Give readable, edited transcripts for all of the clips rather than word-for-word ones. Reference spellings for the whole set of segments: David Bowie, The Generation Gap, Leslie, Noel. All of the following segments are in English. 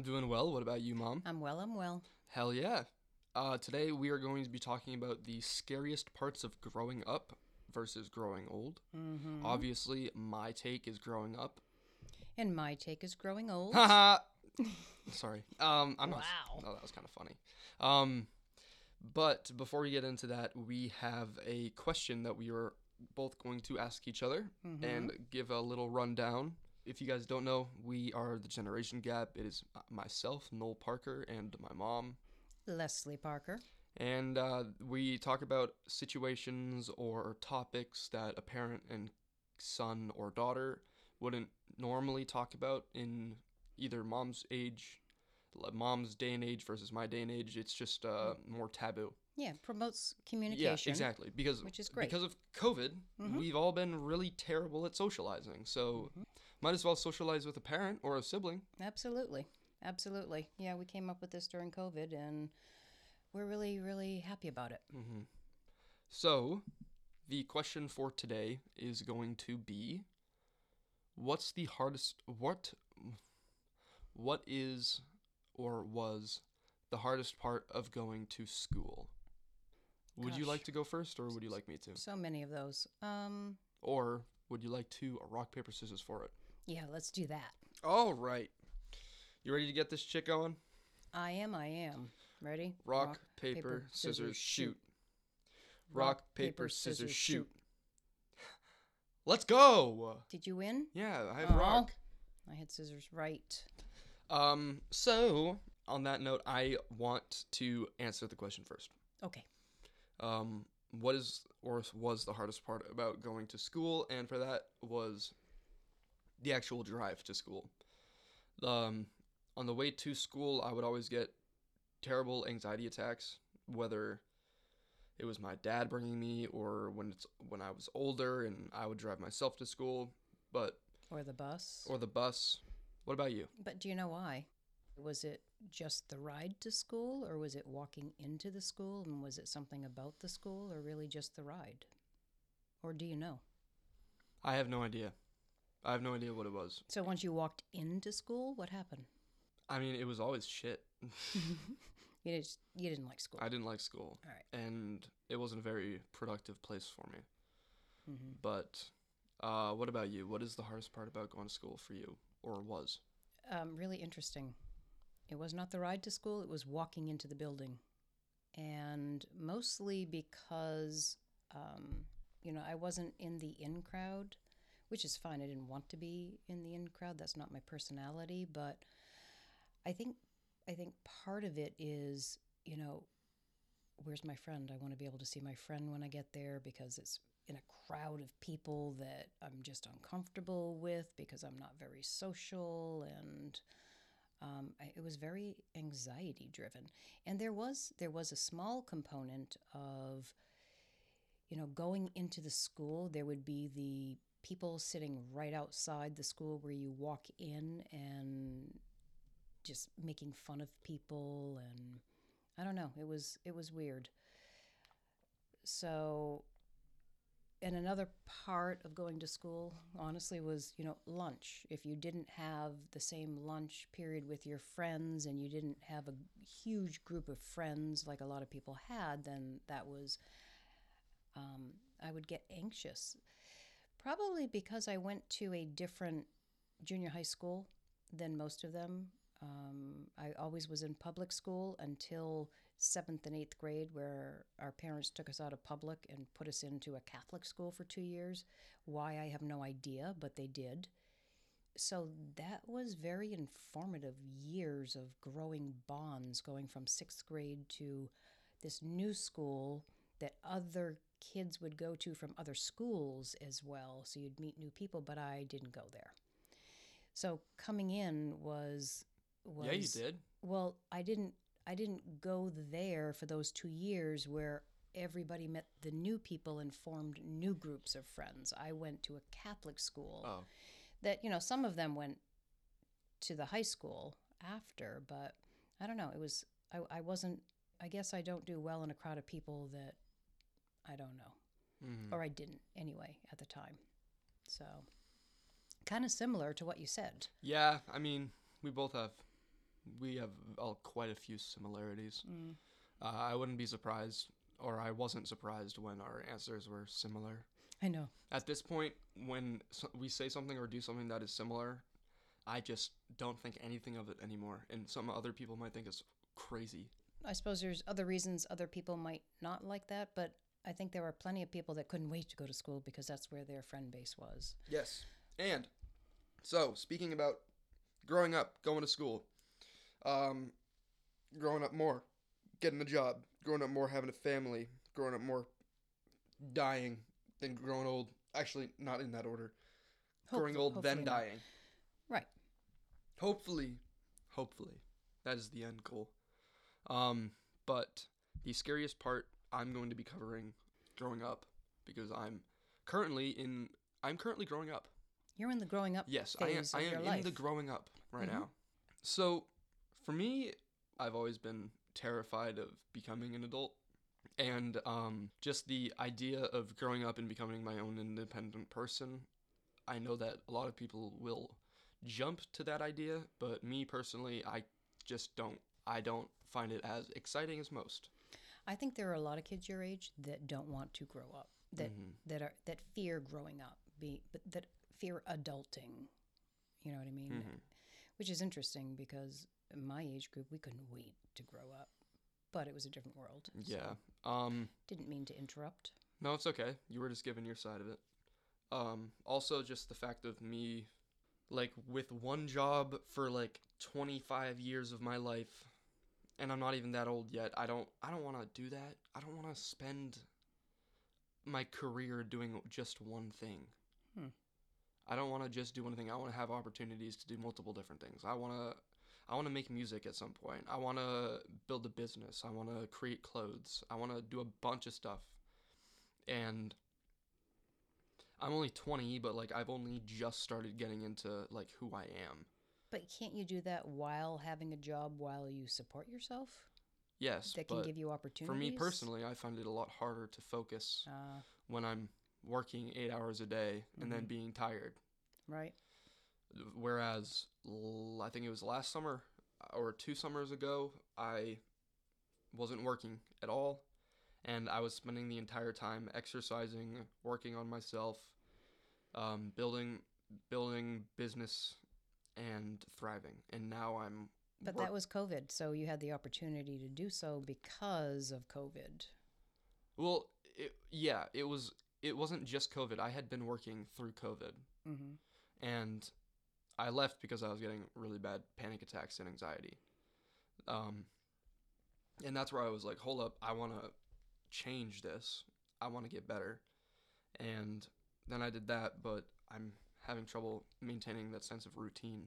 I'm doing well. What about you, Mom? I'm well. Hell yeah. Today we are going to be talking about the scariest parts of growing up versus growing old. Mm-hmm. Obviously, my take is growing up. And my take is growing old. Haha. Sorry. Wow. Oh, that was kind of funny. But before we get into that, we have a question that we are both going to ask each other and give a little rundown. If you guys don't know, we are The Generation Gap. It is myself, Noel Parker, and my mom, Leslie Parker. And we talk about situations or topics that a parent and son or daughter wouldn't normally talk about in either mom's day and age versus my day and age. It's just more taboo. Yeah, promotes communication. Yeah, exactly. Which is great. Because of COVID, we've all been really terrible at socializing. So might as well socialize with a parent or a sibling. Absolutely. Yeah, we came up with this during COVID, and we're really, really happy about it. Mm-hmm. So the question for today is going to be, what is or was the hardest part of going to school? Would you like to go first, or would you like me to? So many of those. Or would you like to rock, paper, scissors for it? Yeah, let's do that. All right. You ready to get this chick on? I am. Ready? Rock, paper, scissors, shoot. Rock, paper, scissors, shoot. Let's go! Did you win? Yeah, I had rock. I had scissors right. So, on that note, I want to answer the question first. Okay. What is or was the hardest part about going to school? And for that was the actual drive to school. On the way to school, I would always get terrible anxiety attacks, whether it was my dad bringing me or when I was older and I would drive myself to school. Or the bus. What about you? But do you know why? Was it just the ride to school, or was it walking into the school, and was it something about the school, or really just the ride? Or do you know? I have no idea. I have no idea what it was. So once you walked into school, what happened? I mean, it was always shit. You didn't like school. I didn't like school. All right. And it wasn't a very productive place for me. Mm-hmm. But what about you? What is the hardest part about going to school for you, or was? Really interesting. It was not the ride to school. It was walking into the building. And mostly because, I wasn't in the in crowd, which is fine. I didn't want to be in the in crowd. That's not my personality. But I think part of it is, where's my friend? I want to be able to see my friend when I get there, because it's in a crowd of people that I'm just uncomfortable with because I'm not very social, and it was very anxiety driven. And there was a small component of, going into the school. There would be the people sitting right outside the school where you walk in and just making fun of people, and I don't know, it was weird. So, and another part of going to school, honestly, was, lunch. If you didn't have the same lunch period with your friends, and you didn't have a huge group of friends like a lot of people had, then that was, I would get anxious. Probably because I went to a different junior high school than most of them. I always was in public school until 7th and 8th grade, where our parents took us out of public and put us into a Catholic school for 2 years. Why, I have no idea, but they did. So that was very informative years of growing bonds, going from 6th grade to this new school that other kids would go to from other schools as well. So you'd meet new people, but I didn't go there. So coming in was yeah, you did. Well, I didn't go there for those 2 years where everybody met the new people and formed new groups of friends. I went to a Catholic school that, some of them went to the high school after, but I don't know. It was, I guess I don't do well in a crowd of people that I don't know, or I didn't anyway at the time. So kind of similar to what you said. Yeah, I mean, we both have we have quite a few similarities. Mm. I wouldn't be surprised, or I wasn't surprised when our answers were similar. I know. At this point, when we say something or do something that is similar, I just don't think anything of it anymore. And some other people might think it's crazy. I suppose there's other reasons other people might not like that, but I think there were plenty of people that couldn't wait to go to school because that's where their friend base was. Yes. And so, speaking about growing up, going to school, growing up more, getting a job, growing up more, having a family, growing up more, dying, then growing old. Actually, not in that order. Growing old, then dying. Right. Hopefully. That is the end goal. But the scariest part I'm going to be covering growing up, because I'm currently growing up. You're in the growing up phase of your life. Yes, I am in the growing up right now. So, for me, I've always been terrified of becoming an adult. And just the idea of growing up and becoming my own independent person, I know that a lot of people will jump to that idea, but me personally, I just don't. I don't find it as exciting as most. I think there are a lot of kids your age that don't want to grow up, that fear growing up, that fear adulting. You know what I mean? Mm-hmm. Which is interesting because in my age group, we couldn't wait to grow up, but it was a different world. Yeah. So didn't mean to interrupt. No, it's okay. You were just giving your side of it. Also, just the fact of me, like, with one job for, like, 25 years of my life, and I'm not even that old yet, I don't want to do that. I don't want to spend my career doing just one thing. I don't want to just do one thing. I want to have opportunities to do multiple different things. I want to make music at some point. I want to build a business. I want to create clothes. I want to do a bunch of stuff. And I'm only 20, but, like, I've only just started getting into, like, who I am. But can't you do that while having a job, while you support yourself? Yes. That can give you opportunities? For me personally, I find it a lot harder to focus when I'm working 8 hours a day and then being tired. Right. Whereas, I think it was last summer or 2 summers ago, I wasn't working at all. And I was spending the entire time exercising, working on myself, building business, and thriving. And now I'm... But that was COVID, so you had the opportunity to do so because of COVID. Well, it wasn't just COVID. I had been working through COVID. Mm-hmm. And I left because I was getting really bad panic attacks and anxiety. And that's where I was like, hold up, I want to change this. I want to get better. And then I did that, but I'm having trouble maintaining that sense of routine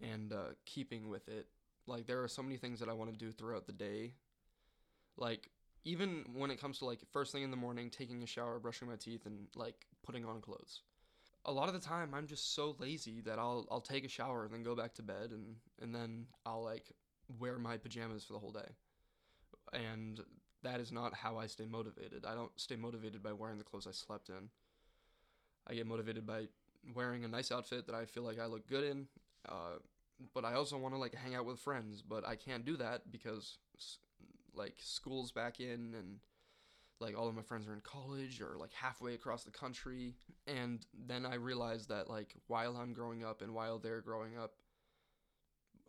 and keeping with it. Like, there are so many things that I want to do throughout the day. Like, even when it comes to, like, first thing in the morning, taking a shower, brushing my teeth, and, like, putting on clothes. A lot of the time, I'm just so lazy that I'll take a shower and then go back to bed, and then I'll, like, wear my pajamas for the whole day. And that is not how I stay motivated. I don't stay motivated by wearing the clothes I slept in. I get motivated by wearing a nice outfit that I feel like I look good in. But I also want to, like, hang out with friends. But I can't do that because, like, school's back in and, like, all of my friends are in college or, like, halfway across the country. And then I realized that, like, while I'm growing up and while they're growing up,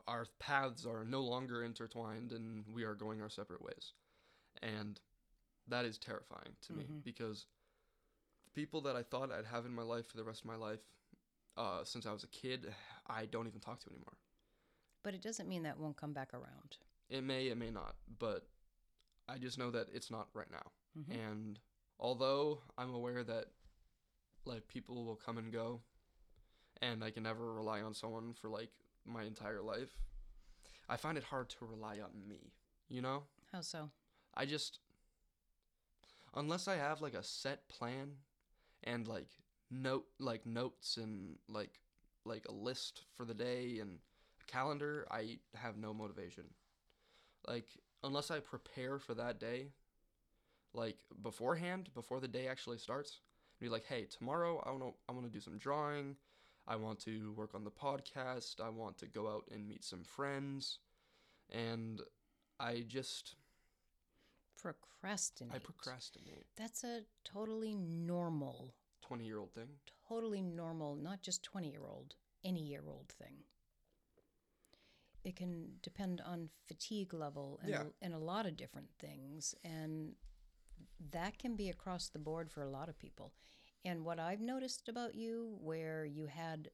our paths are no longer intertwined and we are going our separate ways. And that is terrifying to me because the people that I thought I'd have in my life for the rest of my life, since I was a kid, I don't even talk to anymore. But it doesn't mean that won't come back around. It may not, but I just know that it's not right now. Mm-hmm. And although I'm aware that, like, people will come and go and I can never rely on someone for, like, my entire life, I find it hard to rely on me, you know? How so? I just, unless I have, like, a set plan and, like, notes and, like a list for the day and a calendar, I have no motivation. Like, unless I prepare for that day, like, beforehand, before the day actually starts, I'd be like, hey, tomorrow I want to do some drawing. I want to work on the podcast, I want to go out and meet some friends, and I just... procrastinate. I procrastinate. That's a totally normal... 20-year-old thing? Totally normal, not just 20-year-old, any year-old thing. It can depend on fatigue level and a lot of different things, and that can be across the board for a lot of people. And what I've noticed about you, where you had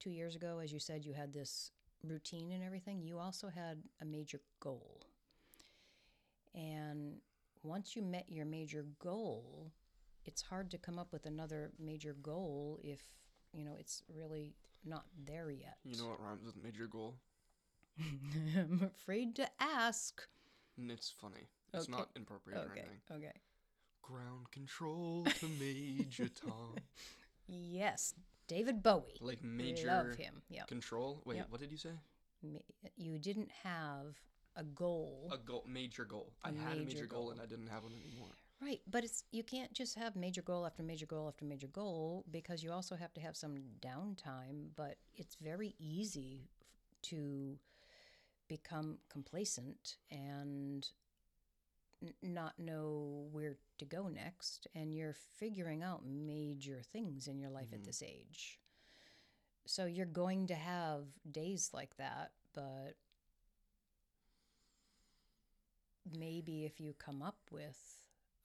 2 years ago, as you said, you had this routine and everything, you also had a major goal. And once you met your major goal, it's hard to come up with another major goal if, you know, it's really not there yet. You know what rhymes with major goal? I'm afraid to ask. And it's funny. It's okay. Not inappropriate or anything. Okay. Ground control to Major Tom. Yes, David Bowie. Like major love him. Yep. Control. Wait, yep. What did you say? You didn't have a goal. A goal, major goal. I had a major goal and I didn't have one anymore. Right, but you can't just have major goal after major goal after major goal, because you also have to have some downtime, but it's very easy to become complacent and not know where to go next, and you're figuring out major things in your life at this age. So you're going to have days like that, but maybe if you come up with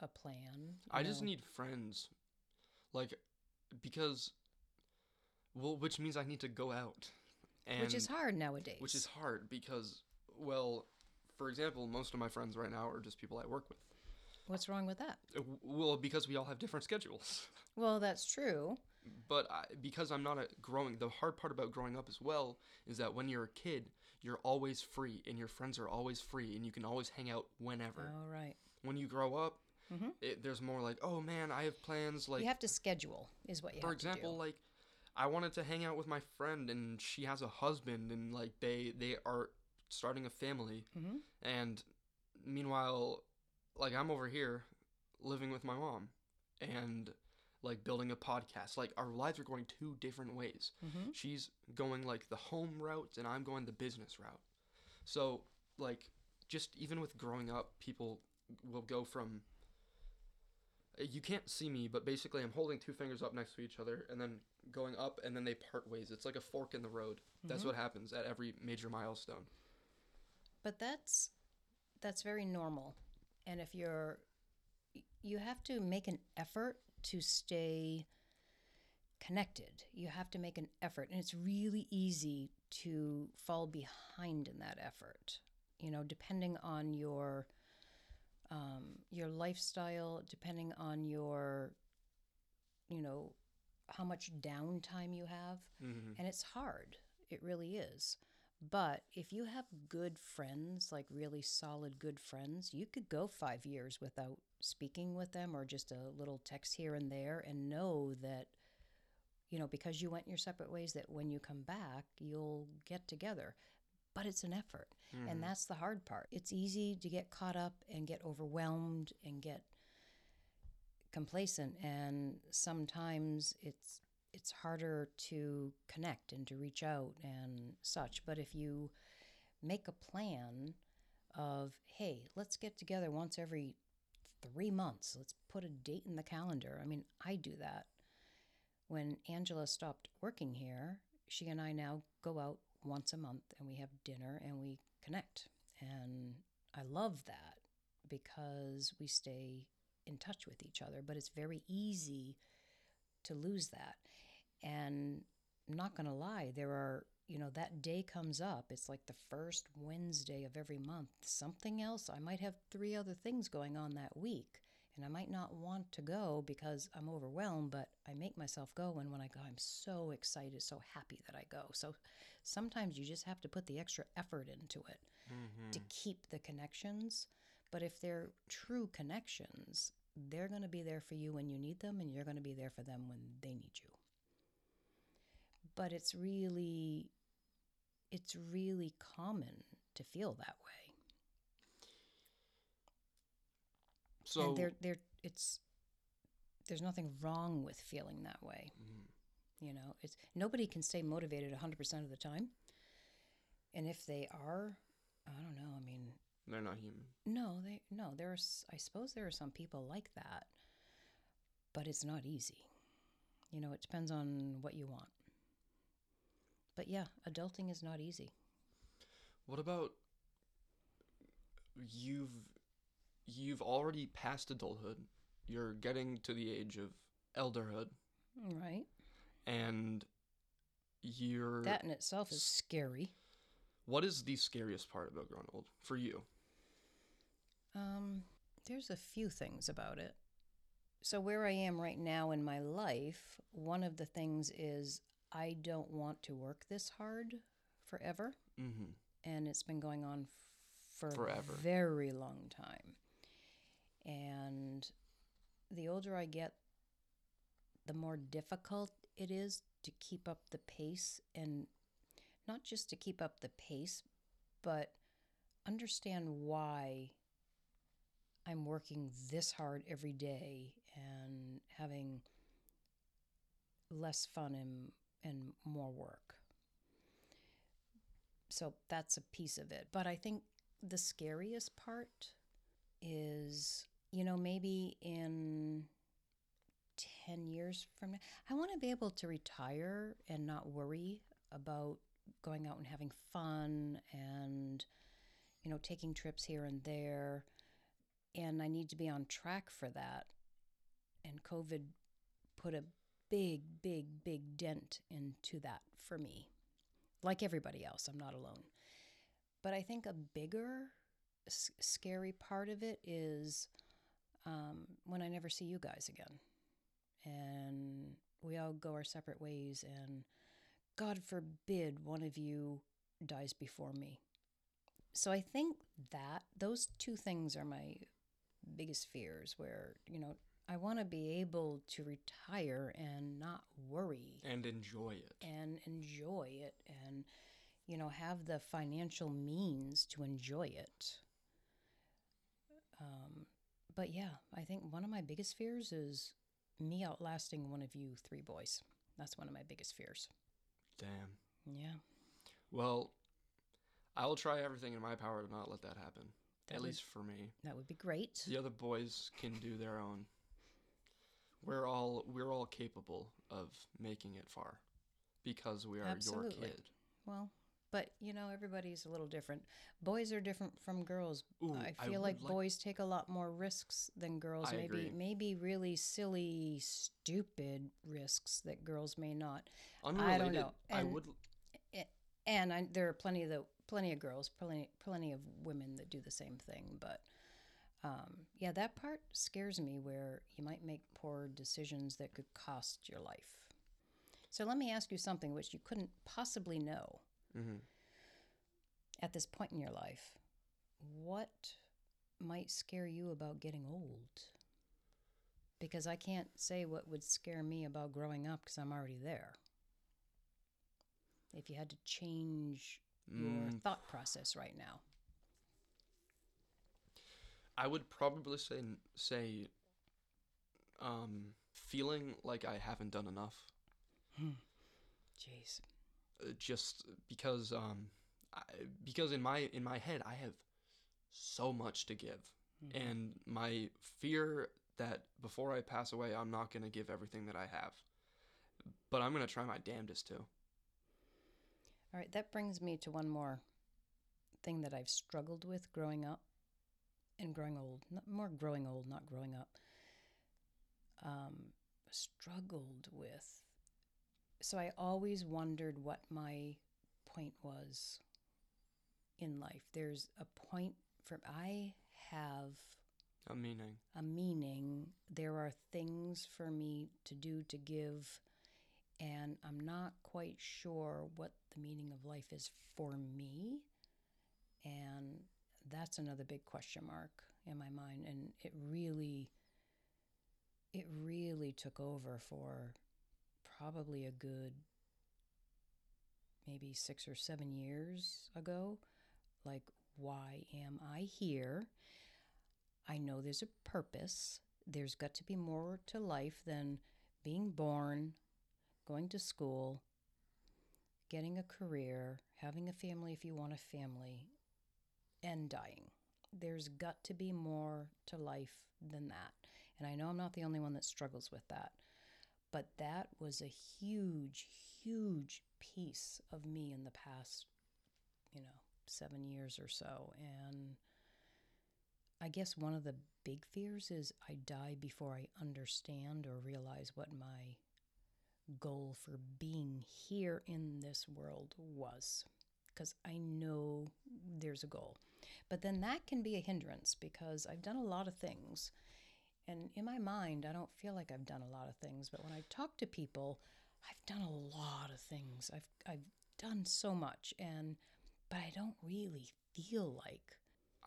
a plan. I just need friends, like, because, well, which means I need to go out, and which is hard nowadays. Which is hard because, well, for example, most of my friends right now are just people I work with. What's wrong with that? Well, because we all have different schedules. Well, that's true. But because I'm not growing, the hard part about growing up as well is that when you're a kid, you're always free, and your friends are always free, and you can always hang out whenever. Oh, right. When you grow up. Mm-hmm. There's more like, oh man, I have plans. Like, you have to schedule is what you have to do. For example, like, I wanted to hang out with my friend, and she has a husband, and like they are starting a family, and meanwhile, like, I'm over here living with my mom and like building a podcast. Like, our lives are going two different ways. She's going like the home route, and I'm going the business route. So like, just even with growing up, people will go from... You can't see me, but basically I'm holding two fingers up next to each other and then going up, and then they part ways. It's like a fork in the road. That's what happens at every major milestone. But that's very normal. And if you have to make an effort to stay connected. You have to make an effort. And it's really easy to fall behind in that effort, you know, depending on your lifestyle, depending on your, you know, how much downtime you have. And it's hard. It really is. But if you have good friends, like really solid good friends, you could go 5 years without speaking with them, or just a little text here and there, and know that, you know, because you went your separate ways, that when you come back, you'll get together. But it's an effort, and that's the hard part. It's easy to get caught up and get overwhelmed and get complacent, and sometimes it's harder to connect and to reach out and such. But if you make a plan of, hey, let's get together once every 3 months, let's put a date in the calendar. I mean, I do that. When Angela stopped working here, she and I now go out once a month, and we have dinner and we connect. And I love that because we stay in touch with each other, but it's very easy to lose that. And I'm not going to lie, there are, you know, that day comes up. It's like the first Wednesday of every month. Something else, I might have 3 other things going on that week, and I might not want to go because I'm overwhelmed, but I make myself go. And when I go, I'm so excited, so happy that I go. So sometimes you just have to put the extra effort into it to keep the connections. But if they're true connections, they're going to be there for you when you need them, and you're going to be there for them when they need you. But it's really common to feel that way. So and there's nothing wrong with feeling that way. You know, it's nobody can stay motivated 100% of the time. And if they are, I don't know. I mean, they're not human. No, there's, I suppose there are some people like that, but it's not easy. You know, it depends on what you want. But yeah, adulting is not easy. What about you've already passed adulthood. You're getting to the age of elderhood. Right. And you're... That in itself is scary. What is the scariest part about growing old for you? There's a few things about it. So where I am right now in my life, one of the things is I don't want to work this hard forever. Mm-hmm. And it's been going on for a very long time. And the older I get, the more difficult it is to keep up the pace, and not just to keep up the pace, but understand why I'm working this hard every day and having less fun and more work. So that's a piece of it. But I think the scariest part is, you know, maybe in 10 years from now, I want to be able to retire and not worry about going out and having fun and, you know, taking trips here and there. And I need to be on track for that. And COVID put a big, big, big dent into that for me. Like everybody else, I'm not alone. But I think a bigger scary part of it is when I never see you guys again. And we all go our separate ways, and God forbid one of you dies before me. So I think that those two things are my biggest fears, where, you know, I want to be able to retire and not worry. And enjoy it. And, you know, have the financial means to enjoy it. But yeah, I think one of my biggest fears is me outlasting one of you three boys. That's one of my biggest fears. Damn. Yeah. Well, I will try everything in my power to not let that happen. At least for me. That would be great. The other boys can do their own. We're all capable of making it far because we are Absolutely. Your kid. Well, but you know, everybody's a little different. Boys are different from girls. Ooh, I feel like boys take a lot more risks than girls. Maybe really silly, stupid risks that girls may not. Unrelated. I don't know. There are plenty of girls, plenty of women that do the same thing, but yeah, that part scares me, where you might make poor decisions that could cost your life. So let me ask you something which you couldn't possibly know mm-hmm. at this point in your life. What might scare you about getting old? Because I can't say what would scare me about growing up, because I'm already there. If you had to change your thought process right now. I would probably say feeling like I haven't done enough. Jeez. Just because in my head I have so much to give, mm-hmm. and my fear that before I pass away I'm not going to give everything that I have, but I'm going to try my damnedest to. All right, that brings me to one more thing that I've struggled with growing up. And growing old, not growing up, struggled with. So I always wondered what my point was in life. There's a point for, I have a meaning. There are things for me to do, to give, and I'm not quite sure what the meaning of life is for me. And that's another big question mark in my mind, and it really took over for probably a good maybe 6 or 7 years ago. Like, why am I here? I know there's a purpose. There's got to be more to life than being born, going to school, getting a career, having a family if you want a family, and dying. There's got to be more to life than that. And I know I'm not the only one that struggles with that. But that was a huge, huge piece of me in the past, 7 years or so. And I guess one of the big fears is I die before I understand or realize what my goal for being here in this world was. Because I know there's a goal. But then that can be a hindrance because I've done a lot of things. And in my mind, I don't feel like I've done a lot of things. But when I talk to people, I've done a lot of things. I've done so much. But I don't really feel like.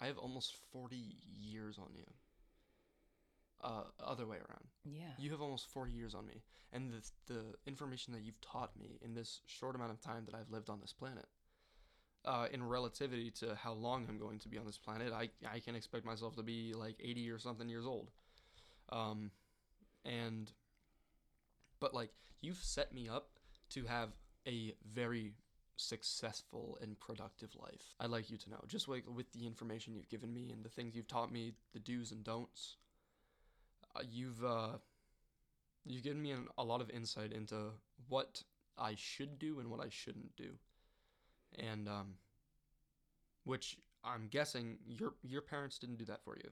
I have almost 40 years on you. Other way around. Yeah. You have almost 40 years on me. And the information that you've taught me in this short amount of time that I've lived on this planet, in relativity to how long I'm going to be on this planet, I can expect myself to be like 80 or something years old. But you've set me up to have a very successful and productive life. I'd like you to know, just like with the information you've given me and the things you've taught me, the do's and don'ts, you've given me a lot of insight into what I should do and what I shouldn't do. And, which I'm guessing your parents didn't do that for you.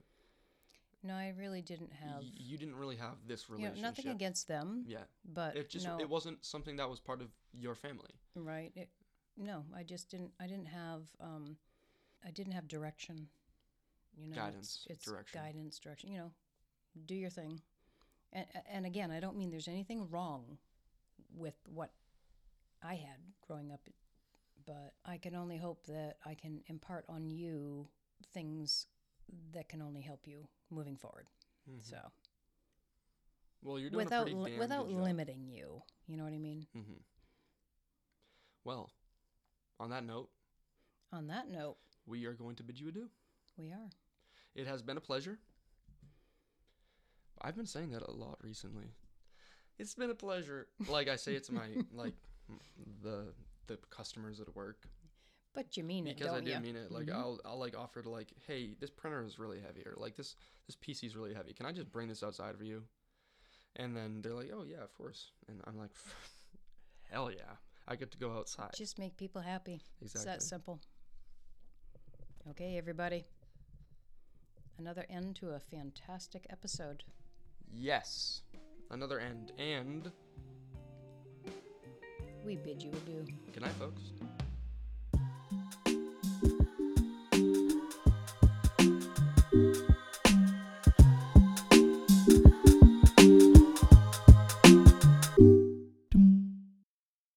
No, I really didn't have. You didn't really have this relationship. Nothing against them. Yeah. But it wasn't something that was part of your family. Right. I didn't have direction. Guidance, it's direction. Guidance, direction, do your thing. And again, I don't mean there's anything wrong with what I had growing up, but I can only hope that I can impart on you things that can only help you moving forward. Mm-hmm. So, well, you're doing without a pretty damn good job. Limiting you. You know what I mean? Mm-hmm. Well, on that note, we are going to bid you adieu. We are. It has been a pleasure. I've been saying that a lot recently. It's been a pleasure. Like I say it to my the customers at work. But you mean it, because don't you? Because I do mean it. Like, mm-hmm. I'll offer to, hey, this printer is really heavy. Or, this PC is really heavy. Can I just bring this outside for you? And then they're like, oh, yeah, of course. And I'm like, hell yeah. I get to go outside. Just make people happy. Exactly. It's that simple. Okay, everybody. Another end to a fantastic episode. Yes. Another end. And we bid you adieu. Good night, folks.